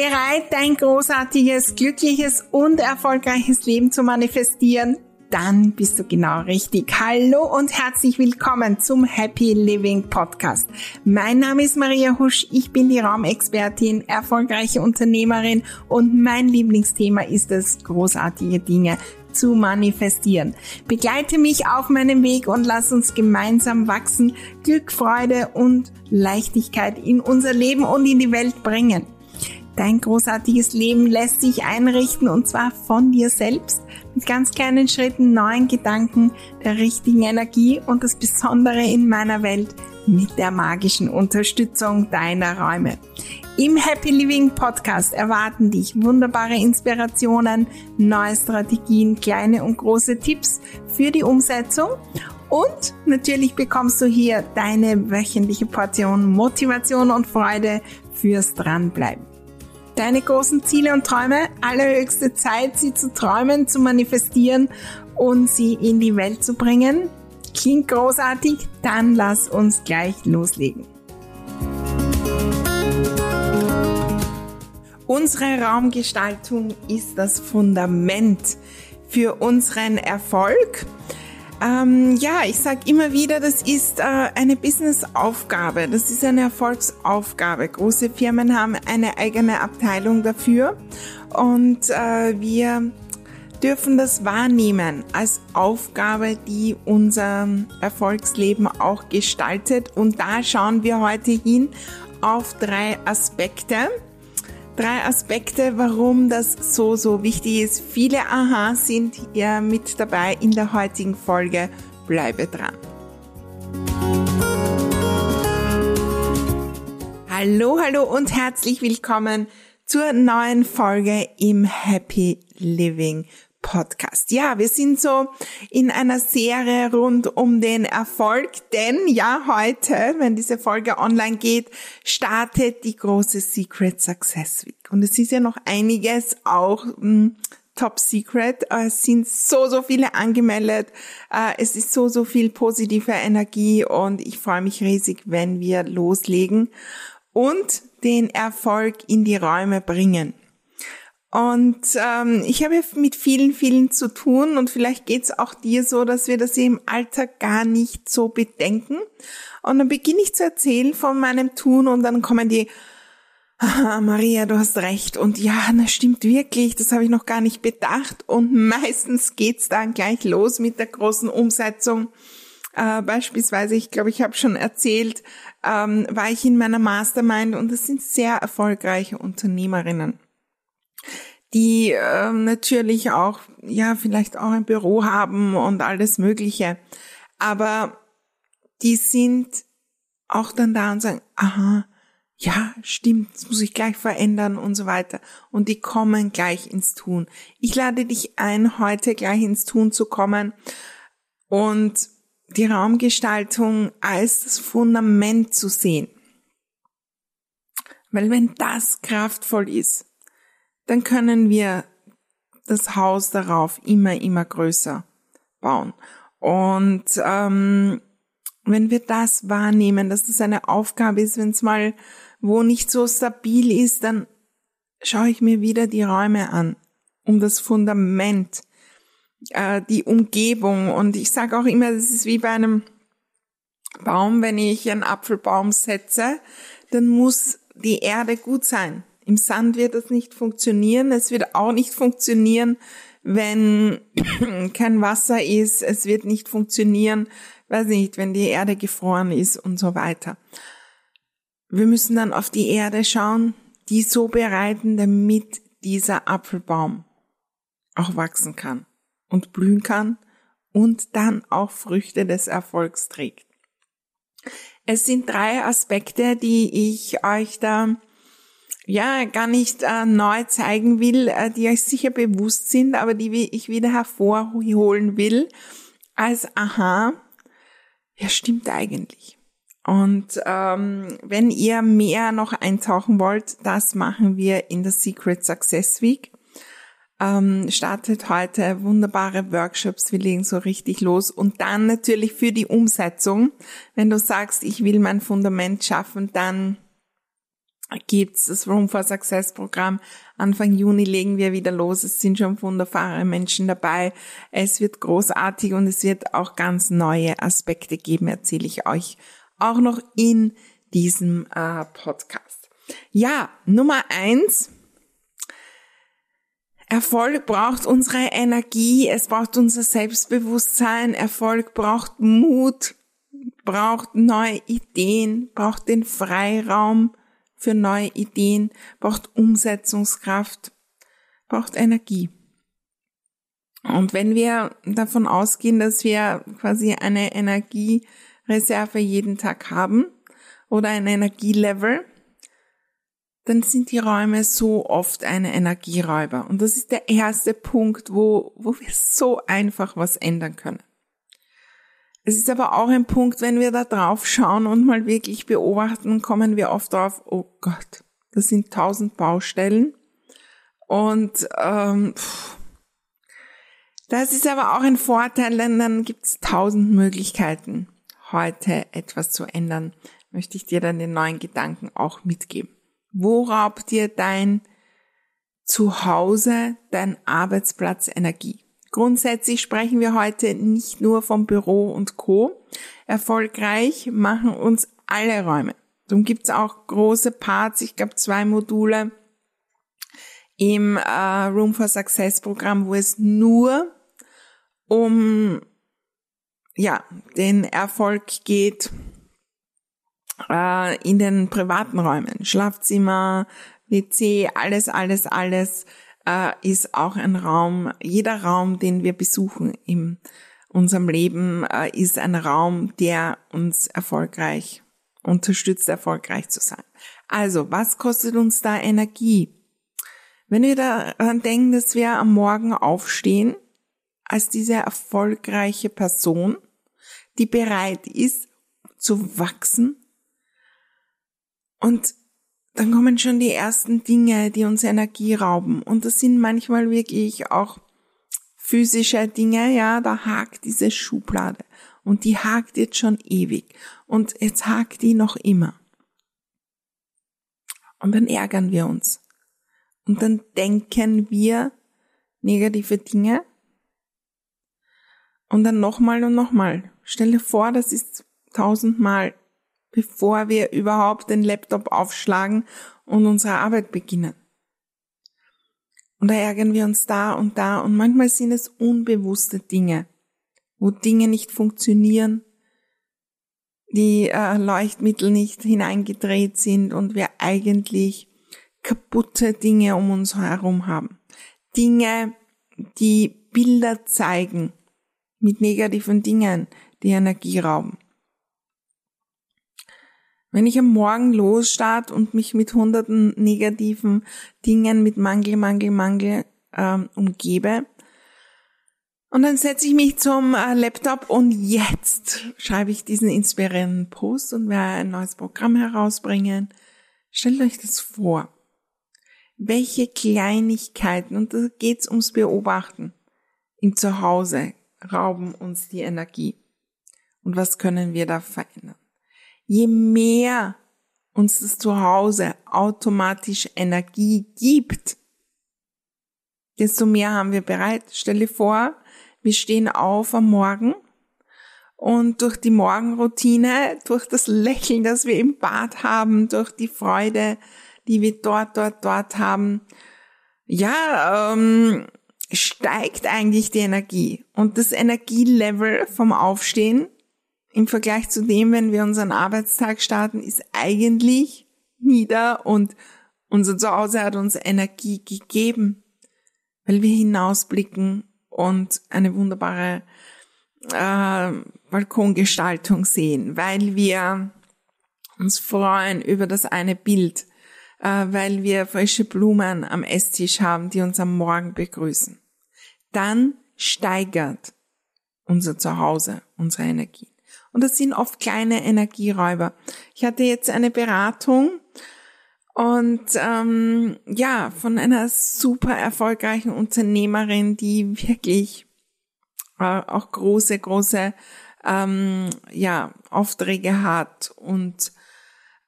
bereit, dein großartiges, glückliches und erfolgreiches Leben zu manifestieren? Dann bist du genau richtig. Hallo und herzlich willkommen zum Happy Living Podcast. Mein Name ist Maria Husch, ich bin die Raumexpertin, erfolgreiche Unternehmerin und mein Lieblingsthema ist es, großartige Dinge zu manifestieren. Begleite mich auf meinem Weg und lass uns gemeinsam wachsen, Glück, Freude und Leichtigkeit in unser Leben und in die Welt bringen. Dein großartiges Leben lässt sich einrichten und zwar von dir selbst, mit ganz kleinen Schritten, neuen Gedanken, der richtigen Energie und das Besondere in meiner Welt mit der magischen Unterstützung deiner Räume. Im Happy Living Podcast erwarten dich wunderbare Inspirationen, neue Strategien, kleine und große Tipps für die Umsetzung und natürlich bekommst du hier deine wöchentliche Portion Motivation und Freude fürs Dranbleiben. Deine großen Ziele und Träume, allerhöchste Zeit, sie zu träumen, zu manifestieren und sie in die Welt zu bringen. Klingt großartig? Dann lass uns gleich loslegen. Unsere Raumgestaltung ist das Fundament für unseren Erfolg. Ich sage immer wieder, das ist eine Business-Aufgabe, das ist eine Erfolgsaufgabe. Große Firmen haben eine eigene Abteilung dafür und wir dürfen das wahrnehmen als Aufgabe, die unser Erfolgsleben auch gestaltet. Und da schauen wir heute hin auf drei Aspekte. Warum das so wichtig ist. Viele Aha sind ja mit dabei in der heutigen Folge. Bleibe dran. Hallo und herzlich willkommen zur neuen Folge im Happy Living Podcast. Ja, wir sind so in einer Serie rund um den Erfolg, denn ja, heute, wenn diese Folge online geht, startet die große Secret Success Week. Und es ist ja noch einiges auch top secret. Es sind so viele angemeldet. Es ist so viel positive Energie und ich freue mich riesig, wenn wir loslegen und den Erfolg in die Räume bringen. Und ich habe mit vielen zu tun und vielleicht geht's auch dir so, dass wir das im Alltag gar nicht so bedenken. Und dann beginne ich zu erzählen von meinem Tun und dann kommen die, aha, Maria, du hast recht und ja, das stimmt wirklich, das habe ich noch gar nicht bedacht. Und meistens geht's dann gleich los mit der großen Umsetzung. Beispielsweise, ich habe schon erzählt, war ich in meiner Mastermind und das sind sehr erfolgreiche Unternehmerinnen, die natürlich auch, ja, vielleicht auch ein Büro haben und alles Mögliche. Aber die sind auch dann da und sagen, aha, ja, stimmt, das muss ich gleich verändern und so weiter. Und die kommen gleich ins Tun. Ich lade dich ein, heute gleich ins Tun zu kommen und die Raumgestaltung als das Fundament zu sehen. Weil wenn das kraftvoll ist, dann können wir das Haus darauf immer größer bauen. Und wenn wir das wahrnehmen, dass das eine Aufgabe ist, wenn es mal wo nicht so stabil ist, dann schaue ich mir wieder die Räume an, um das Fundament, die Umgebung. Und ich sage auch immer, das ist wie bei einem Baum, wenn ich einen Apfelbaum setze, dann muss die Erde gut sein. Im Sand wird das nicht funktionieren. Es wird auch nicht funktionieren, wenn kein Wasser ist. Es wird nicht funktionieren, wenn die Erde gefroren ist und so weiter. Wir müssen dann auf die Erde schauen, die so bereiten, damit dieser Apfelbaum auch wachsen kann und blühen kann und dann auch Früchte des Erfolgs trägt. Es sind drei Aspekte, die ich euch da gar nicht neu zeigen will, die euch sicher bewusst sind, aber die ich wieder hervorholen will als aha, ja, stimmt eigentlich. Und wenn ihr mehr noch eintauchen wollt, das machen wir in der Secret Success Week. Startet heute wunderbare Workshops, wir legen so richtig los und dann natürlich für die Umsetzung. Wenn du sagst, ich will mein Fundament schaffen, dann gibt's das Room for Success Programm. Anfang Juni legen wir wieder los. Es sind schon wunderbare Menschen dabei. Es wird großartig und es wird auch ganz neue Aspekte geben, erzähle ich euch auch noch in diesem Podcast. Ja, Nummer 1. Erfolg braucht unsere Energie, es braucht unser Selbstbewusstsein, Erfolg braucht Mut, braucht neue Ideen, braucht den Freiraum für neue Ideen, braucht Umsetzungskraft, braucht Energie. Und wenn wir davon ausgehen, dass wir quasi eine Energiereserve jeden Tag haben oder ein Energielevel, dann sind die Räume so oft eine Energieräuber. Und das ist der erste Punkt, wo wir so einfach was ändern können. Es ist aber auch ein Punkt, wenn wir da drauf schauen und mal wirklich beobachten, kommen wir oft drauf, oh Gott, das sind 1000 Baustellen. Und das ist aber auch ein Vorteil, denn dann gibt's 1000 Möglichkeiten, heute etwas zu ändern. Möchte ich dir dann den neuen Gedanken auch mitgeben. Wo raubt dir dein Zuhause, dein Arbeitsplatz Energie? Grundsätzlich sprechen wir heute nicht nur vom Büro und Co. Erfolgreich machen uns alle Räume. Darum gibt's auch große Parts. Ich glaube 2 Module im Room for Success Programm, wo es nur um den Erfolg geht. In den privaten Räumen, Schlafzimmer, WC, alles ist auch ein Raum. Jeder Raum, den wir besuchen in unserem Leben, ist ein Raum, der uns erfolgreich unterstützt, erfolgreich zu sein. Also, was kostet uns da Energie? Wenn wir daran denken, dass wir am Morgen aufstehen, als diese erfolgreiche Person, die bereit ist zu wachsen, und dann kommen schon die ersten Dinge, die uns Energie rauben. Und das sind manchmal wirklich auch physische Dinge, ja, da hakt diese Schublade. Und die hakt jetzt schon ewig. Und jetzt hakt die noch immer. Und dann ärgern wir uns. Und dann denken wir negative Dinge. Und dann nochmal und nochmal. Stell dir vor, das ist 1000-mal. Bevor wir überhaupt den Laptop aufschlagen und unsere Arbeit beginnen. Und da ärgern wir uns da und manchmal sind es unbewusste Dinge, wo Dinge nicht funktionieren, die Leuchtmittel nicht hineingedreht sind und wir eigentlich kaputte Dinge um uns herum haben. Dinge, die Bilder zeigen mit negativen Dingen, die Energie rauben. Wenn ich am Morgen losstarte und mich mit hunderten negativen Dingen, mit Mangel umgebe und dann setze ich mich zum Laptop und jetzt schreibe ich diesen inspirierenden Post und werde ein neues Programm herausbringen. Stellt euch das vor. Welche Kleinigkeiten, und da geht's ums Beobachten, im Zuhause rauben uns die Energie. Und was können wir da verändern? Je mehr uns das Zuhause automatisch Energie gibt, desto mehr haben wir bereit. Stell dir vor, wir stehen auf am Morgen und durch die Morgenroutine, durch das Lächeln, das wir im Bad haben, durch die Freude, die wir dort haben, steigt eigentlich die Energie. Und das Energielevel vom Aufstehen im Vergleich zu dem, wenn wir unseren Arbeitstag starten, ist eigentlich nieder und unser Zuhause hat uns Energie gegeben, weil wir hinausblicken und eine wunderbare Balkongestaltung sehen, weil wir uns freuen über das eine Bild, weil wir frische Blumen am Esstisch haben, die uns am Morgen begrüßen. Dann steigert unser Zuhause unsere Energie. Und das sind oft kleine Energieräuber. Ich hatte jetzt eine Beratung und von einer super erfolgreichen Unternehmerin, die wirklich auch große Aufträge hat und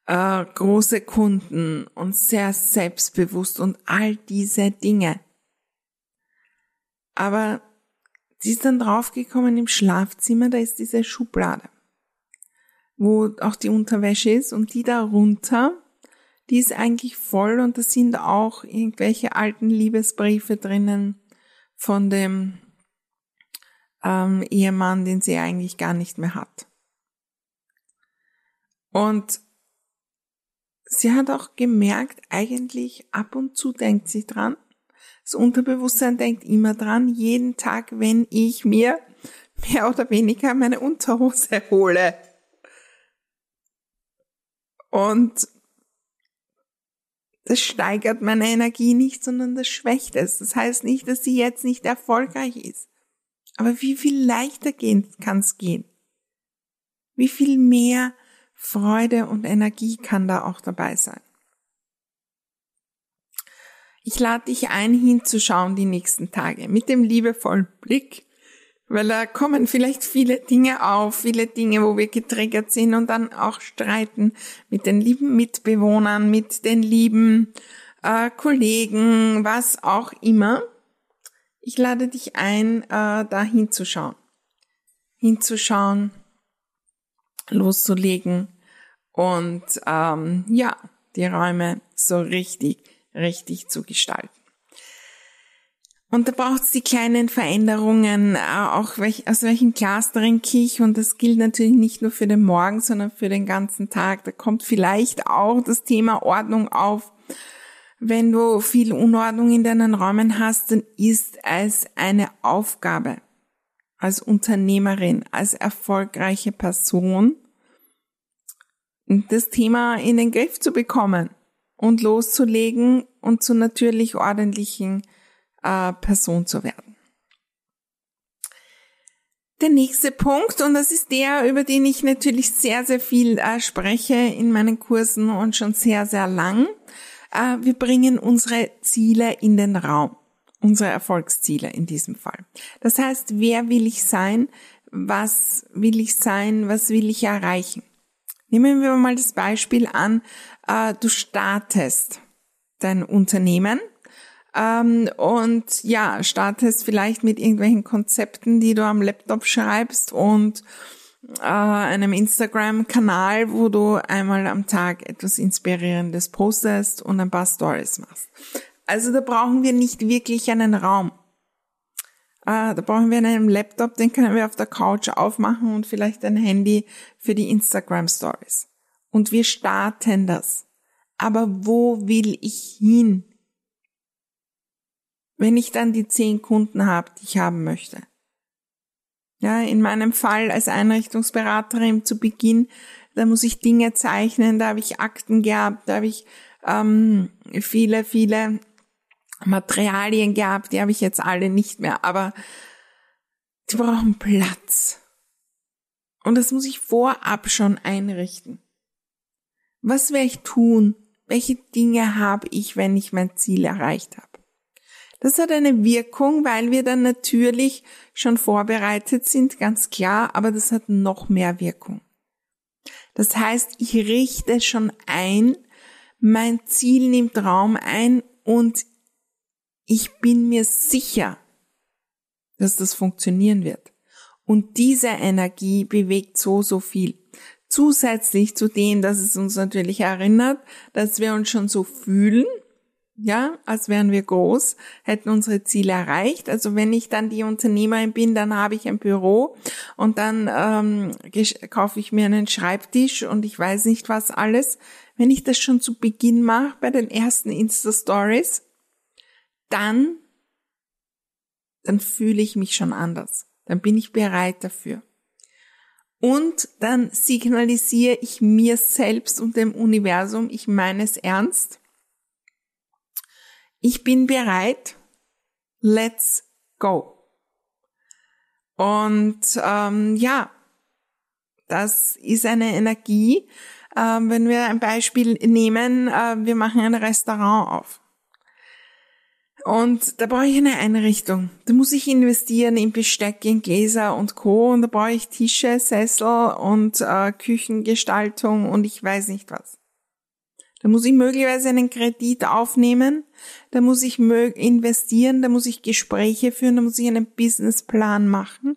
große Kunden und sehr selbstbewusst und all diese Dinge. Aber sie ist dann draufgekommen im Schlafzimmer, da ist diese Schublade, wo auch die Unterwäsche ist, und die darunter, die ist eigentlich voll, und da sind auch irgendwelche alten Liebesbriefe drinnen von dem Ehemann, den sie eigentlich gar nicht mehr hat. Und sie hat auch gemerkt, eigentlich ab und zu denkt sie dran, das Unterbewusstsein denkt immer dran, jeden Tag, wenn ich mir mehr oder weniger meine Unterhose hole. Und das steigert meine Energie nicht, sondern das schwächt es. Das heißt nicht, dass sie jetzt nicht erfolgreich ist. Aber wie viel leichter kann es gehen? Wie viel mehr Freude und Energie kann da auch dabei sein? Ich lade dich ein, hinzuschauen die nächsten Tage mit dem liebevollen Blick, weil da kommen vielleicht viele Dinge auf, viele Dinge, wo wir getriggert sind und dann auch streiten mit den lieben Mitbewohnern, mit den lieben Kollegen, was auch immer. Ich lade dich ein, da hinzuschauen. Hinzuschauen, loszulegen und die Räume so richtig zu gestalten. Und da braucht es die kleinen Veränderungen, auch aus welchem Glas trinke ich, und das gilt natürlich nicht nur für den Morgen, sondern für den ganzen Tag. Da kommt vielleicht auch das Thema Ordnung auf. Wenn du viel Unordnung in deinen Räumen hast, dann ist es eine Aufgabe als Unternehmerin, als erfolgreiche Person, das Thema in den Griff zu bekommen und loszulegen und zu natürlich ordentlichen Person zu werden. Der nächste Punkt, und das ist der, über den ich natürlich sehr, sehr viel spreche in meinen Kursen und schon sehr, sehr lang. Wir bringen unsere Ziele in den Raum, unsere Erfolgsziele in diesem Fall. Das heißt, wer will ich sein? Was will ich sein? Was will ich erreichen? Nehmen wir mal das Beispiel an, du startest dein Unternehmen. Und ja, startest vielleicht mit irgendwelchen Konzepten, die du am Laptop schreibst, und einem Instagram-Kanal, wo du einmal am Tag etwas Inspirierendes postest und ein paar Stories machst. Also da brauchen wir nicht wirklich einen Raum. Da brauchen wir einen Laptop, den können wir auf der Couch aufmachen, und vielleicht ein Handy für die Instagram-Stories. Und wir starten das. Aber wo will ich hin? Wenn ich dann die 10 Kunden habe, die ich haben möchte. Ja, in meinem Fall als Einrichtungsberaterin zu Beginn, da muss ich Dinge zeichnen, da habe ich Akten gehabt, da habe ich viele Materialien gehabt, die habe ich jetzt alle nicht mehr, aber die brauchen Platz. Und das muss ich vorab schon einrichten. Was werde ich tun? Welche Dinge habe ich, wenn ich mein Ziel erreicht habe? Das hat eine Wirkung, weil wir dann natürlich schon vorbereitet sind, ganz klar, aber das hat noch mehr Wirkung. Das heißt, ich richte schon ein, mein Ziel nimmt Raum ein, und ich bin mir sicher, dass das funktionieren wird. Und diese Energie bewegt so, so viel. Zusätzlich zu dem, dass es uns natürlich erinnert, dass wir uns schon so fühlen, ja, als wären wir groß, hätten unsere Ziele erreicht. Also wenn ich dann die Unternehmerin bin, dann habe ich ein Büro, und dann kaufe ich mir einen Schreibtisch und ich weiß nicht was alles. Wenn ich das schon zu Beginn mache bei den ersten Insta-Stories, dann fühle ich mich schon anders. Dann bin ich bereit dafür. Und dann signalisiere ich mir selbst und dem Universum, ich meine es ernst. Ich bin bereit, let's go. Und das ist eine Energie. Wenn wir ein Beispiel nehmen, wir machen ein Restaurant auf. Und da brauche ich eine Einrichtung. Da muss ich investieren in Besteck, in Gläser und Co. Und da brauche ich Tische, Sessel und Küchengestaltung und ich weiß nicht was. Da muss ich möglicherweise einen Kredit aufnehmen, da muss ich investieren, da muss ich Gespräche führen, da muss ich einen Businessplan machen.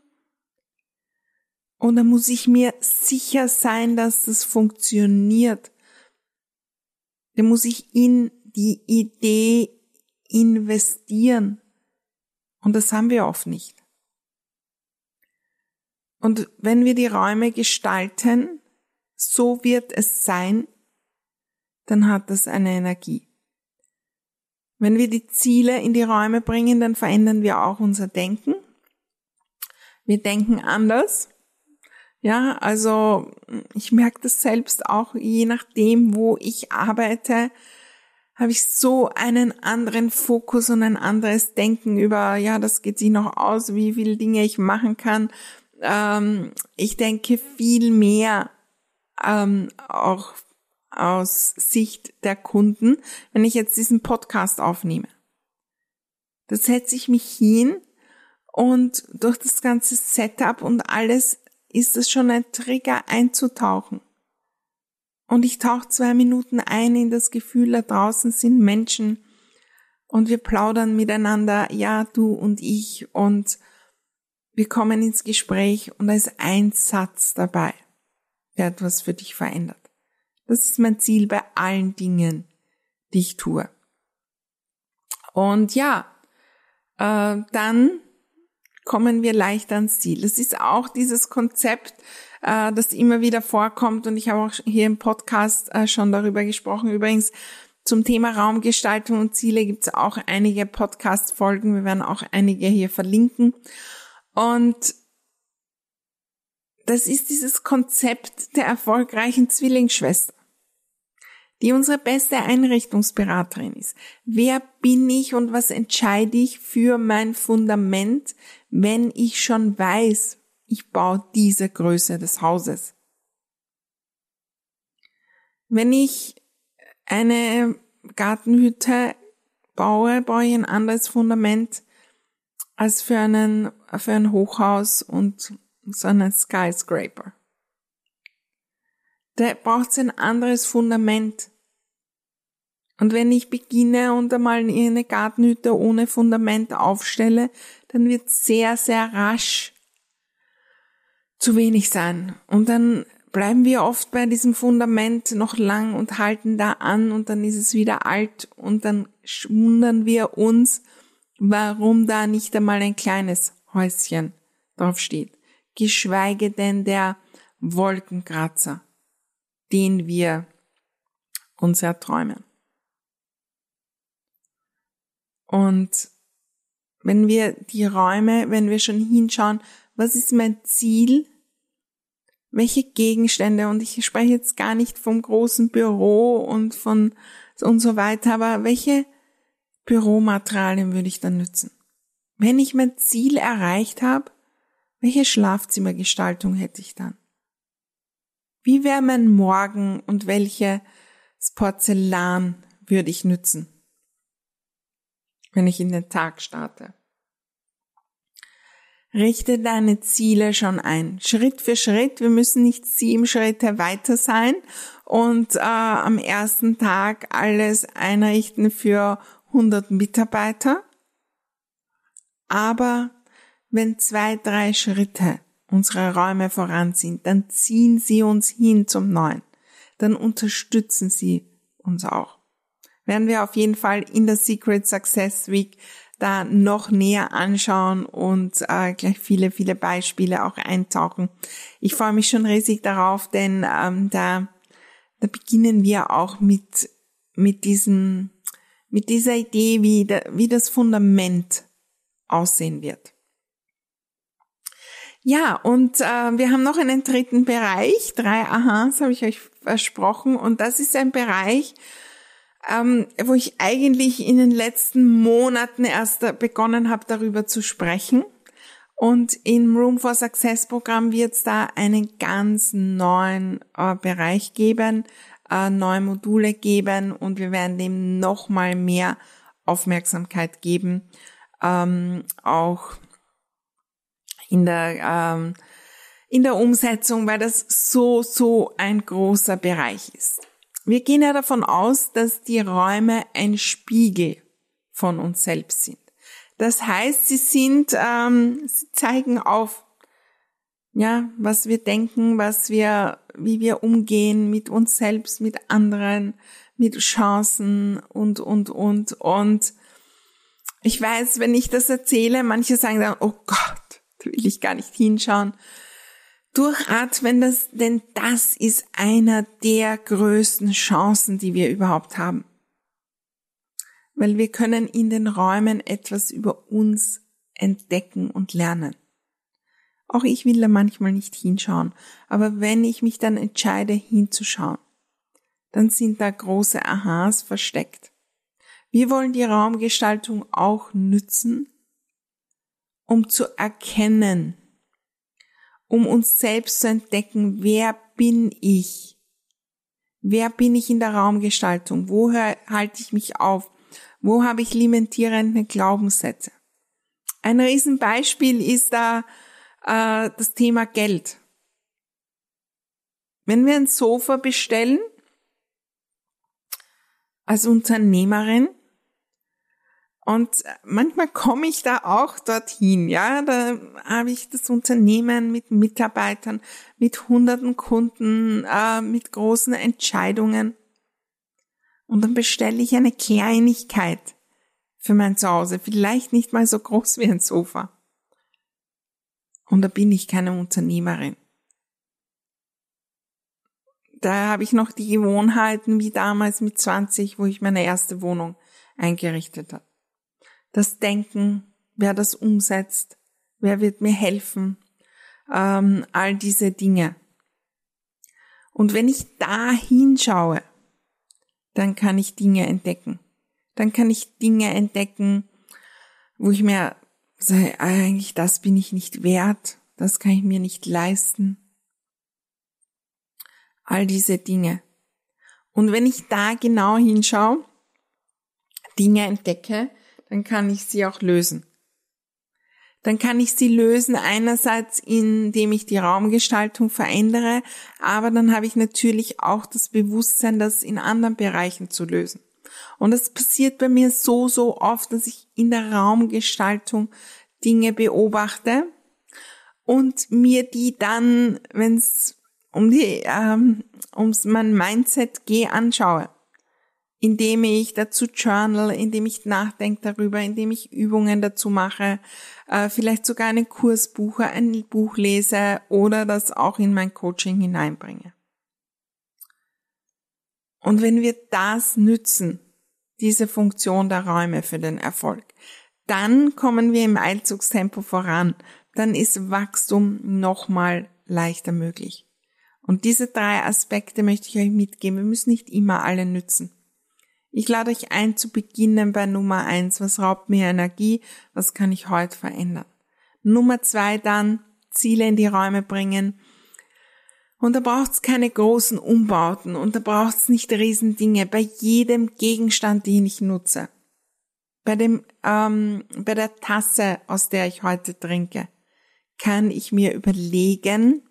Und da muss ich mir sicher sein, dass das funktioniert. Da muss ich in die Idee investieren. Und das haben wir oft nicht. Und wenn wir die Räume gestalten, so wird es sein, dann hat das eine Energie. Wenn wir die Ziele in die Räume bringen, dann verändern wir auch unser Denken. Wir denken anders. Ja, also ich merke das selbst auch, je nachdem, wo ich arbeite, habe ich so einen anderen Fokus und ein anderes Denken über, ja, das geht sich noch aus, wie viele Dinge ich machen kann. Ich denke viel mehr auch aus Sicht der Kunden, wenn ich jetzt diesen Podcast aufnehme. Da setze ich mich hin und durch das ganze Setup und alles ist es schon ein Trigger einzutauchen. Und ich tauche 2 Minuten ein in das Gefühl, da draußen sind Menschen und wir plaudern miteinander, ja, du und ich, und wir kommen ins Gespräch und da ist ein Satz dabei, der etwas für dich verändert. Das ist mein Ziel bei allen Dingen, die ich tue. Und ja, dann kommen wir leichter ans Ziel. Das ist auch dieses Konzept, das immer wieder vorkommt, und ich habe auch hier im Podcast schon darüber gesprochen. Übrigens, zum Thema Raumgestaltung und Ziele gibt es auch einige Podcast-Folgen. Wir werden auch einige hier verlinken. Und das ist dieses Konzept der erfolgreichen Zwillingsschwester, die unsere beste Einrichtungsberaterin ist. Wer bin ich und was entscheide ich für mein Fundament, wenn ich schon weiß, ich baue diese Größe des Hauses? Wenn ich eine Gartenhütte baue, baue ich ein anderes Fundament als für ein Hochhaus und so einen Skyscraper. Da braucht es ein anderes Fundament. Und wenn ich beginne und einmal eine Gartenhütte ohne Fundament aufstelle, dann wird es sehr, sehr rasch zu wenig sein. Und dann bleiben wir oft bei diesem Fundament noch lang und halten da an und dann ist es wieder alt und dann wundern wir uns, warum da nicht einmal ein kleines Häuschen drauf steht. Geschweige denn der Wolkenkratzer, den wir uns erträumen. Und wenn wir die Räume, wenn wir schon hinschauen, was ist mein Ziel, welche Gegenstände, und ich spreche jetzt gar nicht vom großen Büro und so weiter, aber welche Büromaterialien würde ich dann nutzen? Wenn ich mein Ziel erreicht habe, welche Schlafzimmergestaltung hätte ich dann? Wie wäre mein Morgen und welches Porzellan würde ich nutzen, wenn ich in den Tag starte? Richte deine Ziele schon ein, Schritt für Schritt. Wir müssen nicht 7 Schritte weiter sein und am ersten Tag alles einrichten für 100 Mitarbeiter. Aber wenn 2, 3 Schritte unsere Räume voran sind, dann ziehen sie uns hin zum Neuen. Dann unterstützen sie uns auch. Werden wir auf jeden Fall in der Secret Success Week da noch näher anschauen und gleich viele, viele Beispiele auch eintauchen. Ich freue mich schon riesig darauf, denn da beginnen wir auch mit dieser Idee, wie das Fundament aussehen wird. Ja, und wir haben noch einen dritten Bereich, 3 Ahas habe ich euch versprochen, und das ist ein Bereich, wo ich eigentlich in den letzten Monaten erst begonnen habe, darüber zu sprechen, und im Room for Success Programm wird es da einen ganz neuen Bereich geben, neue Module geben, und wir werden dem nochmal mehr Aufmerksamkeit geben, auch in der Umsetzung, weil das so ein großer Bereich ist. Wir gehen ja davon aus, dass die Räume ein Spiegel von uns selbst sind. Das heißt, sie zeigen auf, ja, was wir denken, wie wir umgehen mit uns selbst, mit anderen, mit Chancen und. Und ich weiß, wenn ich das erzähle, manche sagen dann, oh Gott, da will ich gar nicht hinschauen. Durchatmen, denn das ist einer der größten Chancen, die wir überhaupt haben. Weil wir können in den Räumen etwas über uns entdecken und lernen. Auch ich will da manchmal nicht hinschauen, aber wenn ich mich dann entscheide, hinzuschauen, dann sind da große Ahas versteckt. Wir wollen die Raumgestaltung auch nützen, um zu erkennen, um uns selbst zu entdecken, wer bin ich? Wer bin ich in der Raumgestaltung? Wo halte ich mich auf? Wo habe ich limitierende Glaubenssätze? Ein Riesenbeispiel ist da das Thema Geld. Wenn wir ein Sofa bestellen, als Unternehmerin, und manchmal komme ich da auch dorthin, ja, da habe ich das Unternehmen mit Mitarbeitern, mit hunderten Kunden, mit großen Entscheidungen, und dann bestelle ich eine Kleinigkeit für mein Zuhause, vielleicht nicht mal so groß wie ein Sofa. Und da bin ich keine Unternehmerin. Da habe ich noch die Gewohnheiten wie damals mit 20, wo ich meine erste Wohnung eingerichtet habe. Das Denken, wer das umsetzt, wer wird mir helfen, all diese Dinge. Und wenn ich da hinschaue, dann kann ich Dinge entdecken. Dann kann ich Dinge entdecken, wo ich mir sage, eigentlich das bin ich nicht wert, das kann ich mir nicht leisten. All diese Dinge. Und wenn ich da genau hinschaue, Dinge entdecke, dann kann ich sie auch lösen. Dann kann ich sie lösen einerseits, indem ich die Raumgestaltung verändere, aber dann habe ich natürlich auch das Bewusstsein, das in anderen Bereichen zu lösen. Und das passiert bei mir so oft, dass ich in der Raumgestaltung Dinge beobachte und mir die dann, wenn es ums mein Mindset gehe, anschaue. Indem ich dazu journal, indem ich nachdenke darüber, indem ich Übungen dazu mache, vielleicht sogar einen Kurs buche, ein Buch lese oder das auch in mein Coaching hineinbringe. Und wenn wir das nützen, diese Funktion der Räume für den Erfolg, dann kommen wir im Eilzugstempo voran. Dann ist Wachstum nochmal leichter möglich. Und diese 3 Aspekte möchte ich euch mitgeben. Wir müssen nicht immer alle nützen. Ich lade euch ein, zu beginnen bei Nummer 1. Was raubt mir Energie? Was kann ich heute verändern? Nummer 2 dann, Ziele in die Räume bringen. Und da braucht's keine großen Umbauten und da braucht's nicht Riesendinge bei jedem Gegenstand, den ich nutze. Bei der Tasse, aus der ich heute trinke, kann ich mir überlegen,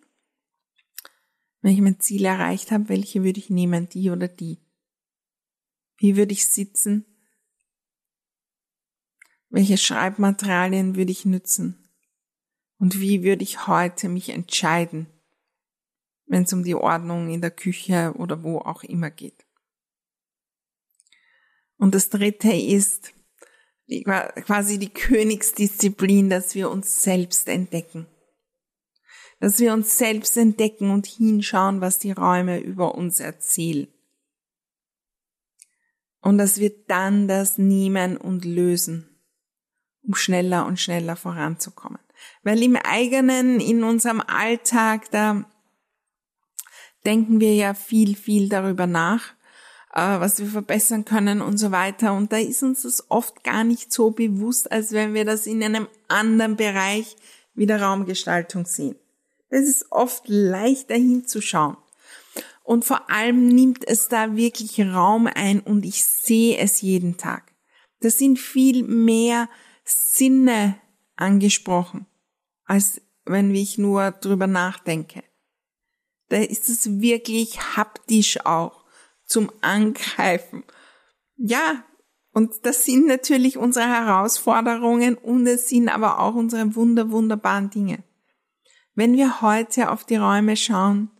wenn ich mein Ziel erreicht habe, welche würde ich nehmen, die oder die? Wie würde ich sitzen? Welche Schreibmaterialien würde ich nützen? Und wie würde ich heute mich entscheiden, wenn es um die Ordnung in der Küche oder wo auch immer geht? Und das 3. ist quasi die Königsdisziplin, dass wir uns selbst entdecken. Dass wir uns selbst entdecken und hinschauen, was die Räume über uns erzählen. Und dass wir dann das nehmen und lösen, um schneller und schneller voranzukommen. Weil in unserem Alltag, da denken wir ja viel darüber nach, was wir verbessern können und so weiter. Und da ist uns das oft gar nicht so bewusst, als wenn wir das in einem anderen Bereich wie der Raumgestaltung sehen. Das ist oft leichter hinzuschauen. Und vor allem nimmt es da wirklich Raum ein und ich sehe es jeden Tag. Da sind viel mehr Sinne angesprochen, als wenn ich nur drüber nachdenke. Da ist es wirklich haptisch auch zum Angreifen. Ja, und das sind natürlich unsere Herausforderungen und es sind aber auch unsere wunderbaren Dinge. Wenn wir heute auf die Räume schauen,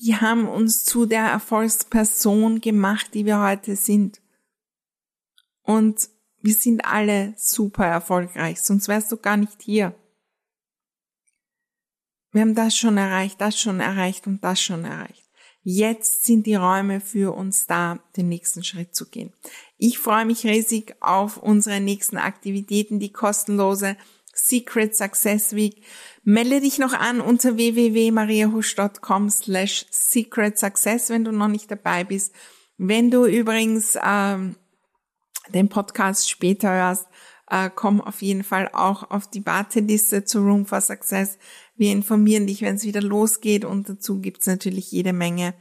die haben uns zu der Erfolgsperson gemacht, die wir heute sind. Und wir sind alle super erfolgreich, sonst wärst du gar nicht hier. Wir haben das schon erreicht. Jetzt sind die Räume für uns da, den nächsten Schritt zu gehen. Ich freue mich riesig auf unsere nächsten Aktivitäten, die kostenlose Secret Success Week. Melde dich noch an unter www.mariahusch.com/Secret Success, wenn du noch nicht dabei bist. Wenn du übrigens den Podcast später hörst, komm auf jeden Fall auch auf die Warteliste zu Room for Success. Wir informieren dich, wenn es wieder losgeht, und dazu gibt's natürlich jede Menge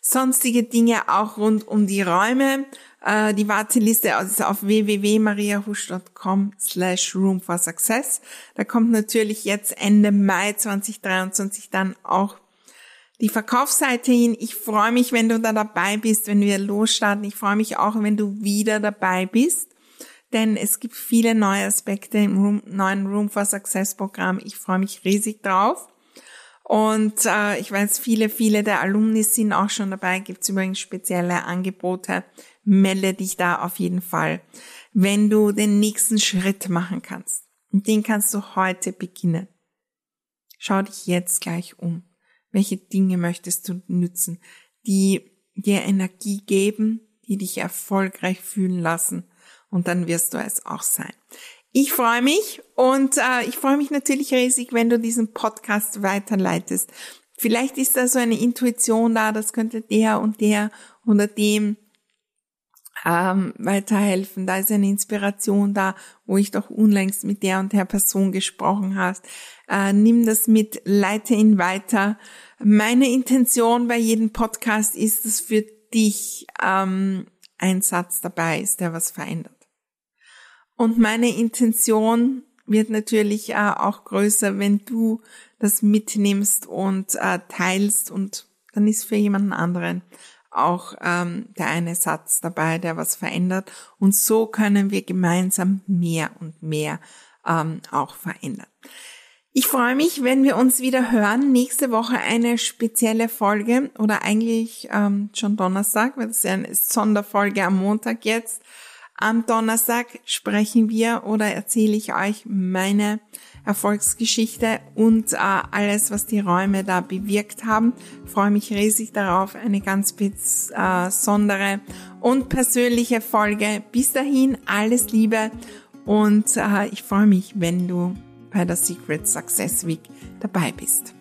sonstige Dinge auch rund um die Räume. Die Warteliste ist auf www.mariahusch.com/Room for Success. Da kommt natürlich jetzt Ende Mai 2023 dann auch die Verkaufsseite hin. Ich freue mich, wenn du da dabei bist, wenn wir losstarten. Ich freue mich auch, wenn du wieder dabei bist. Denn es gibt viele neue Aspekte im neuen Room for Success Programm. Ich freue mich riesig drauf. Und ich weiß, viele der Alumni sind auch schon dabei. Gibt es übrigens spezielle Angebote. Melde dich da auf jeden Fall, wenn du den nächsten Schritt machen kannst. Und den kannst du heute beginnen. Schau dich jetzt gleich um. Welche Dinge möchtest du nützen, die dir Energie geben, die dich erfolgreich fühlen lassen? Und dann wirst du es auch sein. Ich freue mich und ich freue mich natürlich riesig, wenn du diesen Podcast weiterleitest. Vielleicht ist da so eine Intuition da, das könnte der oder dem weiterhelfen. Da ist eine Inspiration da, wo ich doch unlängst mit der und der Person gesprochen hast. Nimm das mit, leite ihn weiter. Meine Intention bei jedem Podcast ist, dass für dich ein Satz dabei ist, der was verändert. Und meine Intention wird natürlich auch größer, wenn du das mitnimmst und teilst, und dann ist für jemanden anderen auch der eine Satz dabei, der was verändert, und so können wir gemeinsam mehr und mehr auch verändern. Ich freue mich, wenn wir uns wieder hören. Nächste Woche eine spezielle Folge, oder eigentlich schon Donnerstag, weil das ist ja eine Sonderfolge am Montag jetzt. Am Donnerstag sprechen wir oder erzähle ich euch meine Erfolgsgeschichte und alles, was die Räume da bewirkt haben. Ich freue mich riesig darauf, eine ganz besondere und persönliche Folge. Bis dahin, alles Liebe, und ich freue mich, wenn du bei der Secret Success Week dabei bist.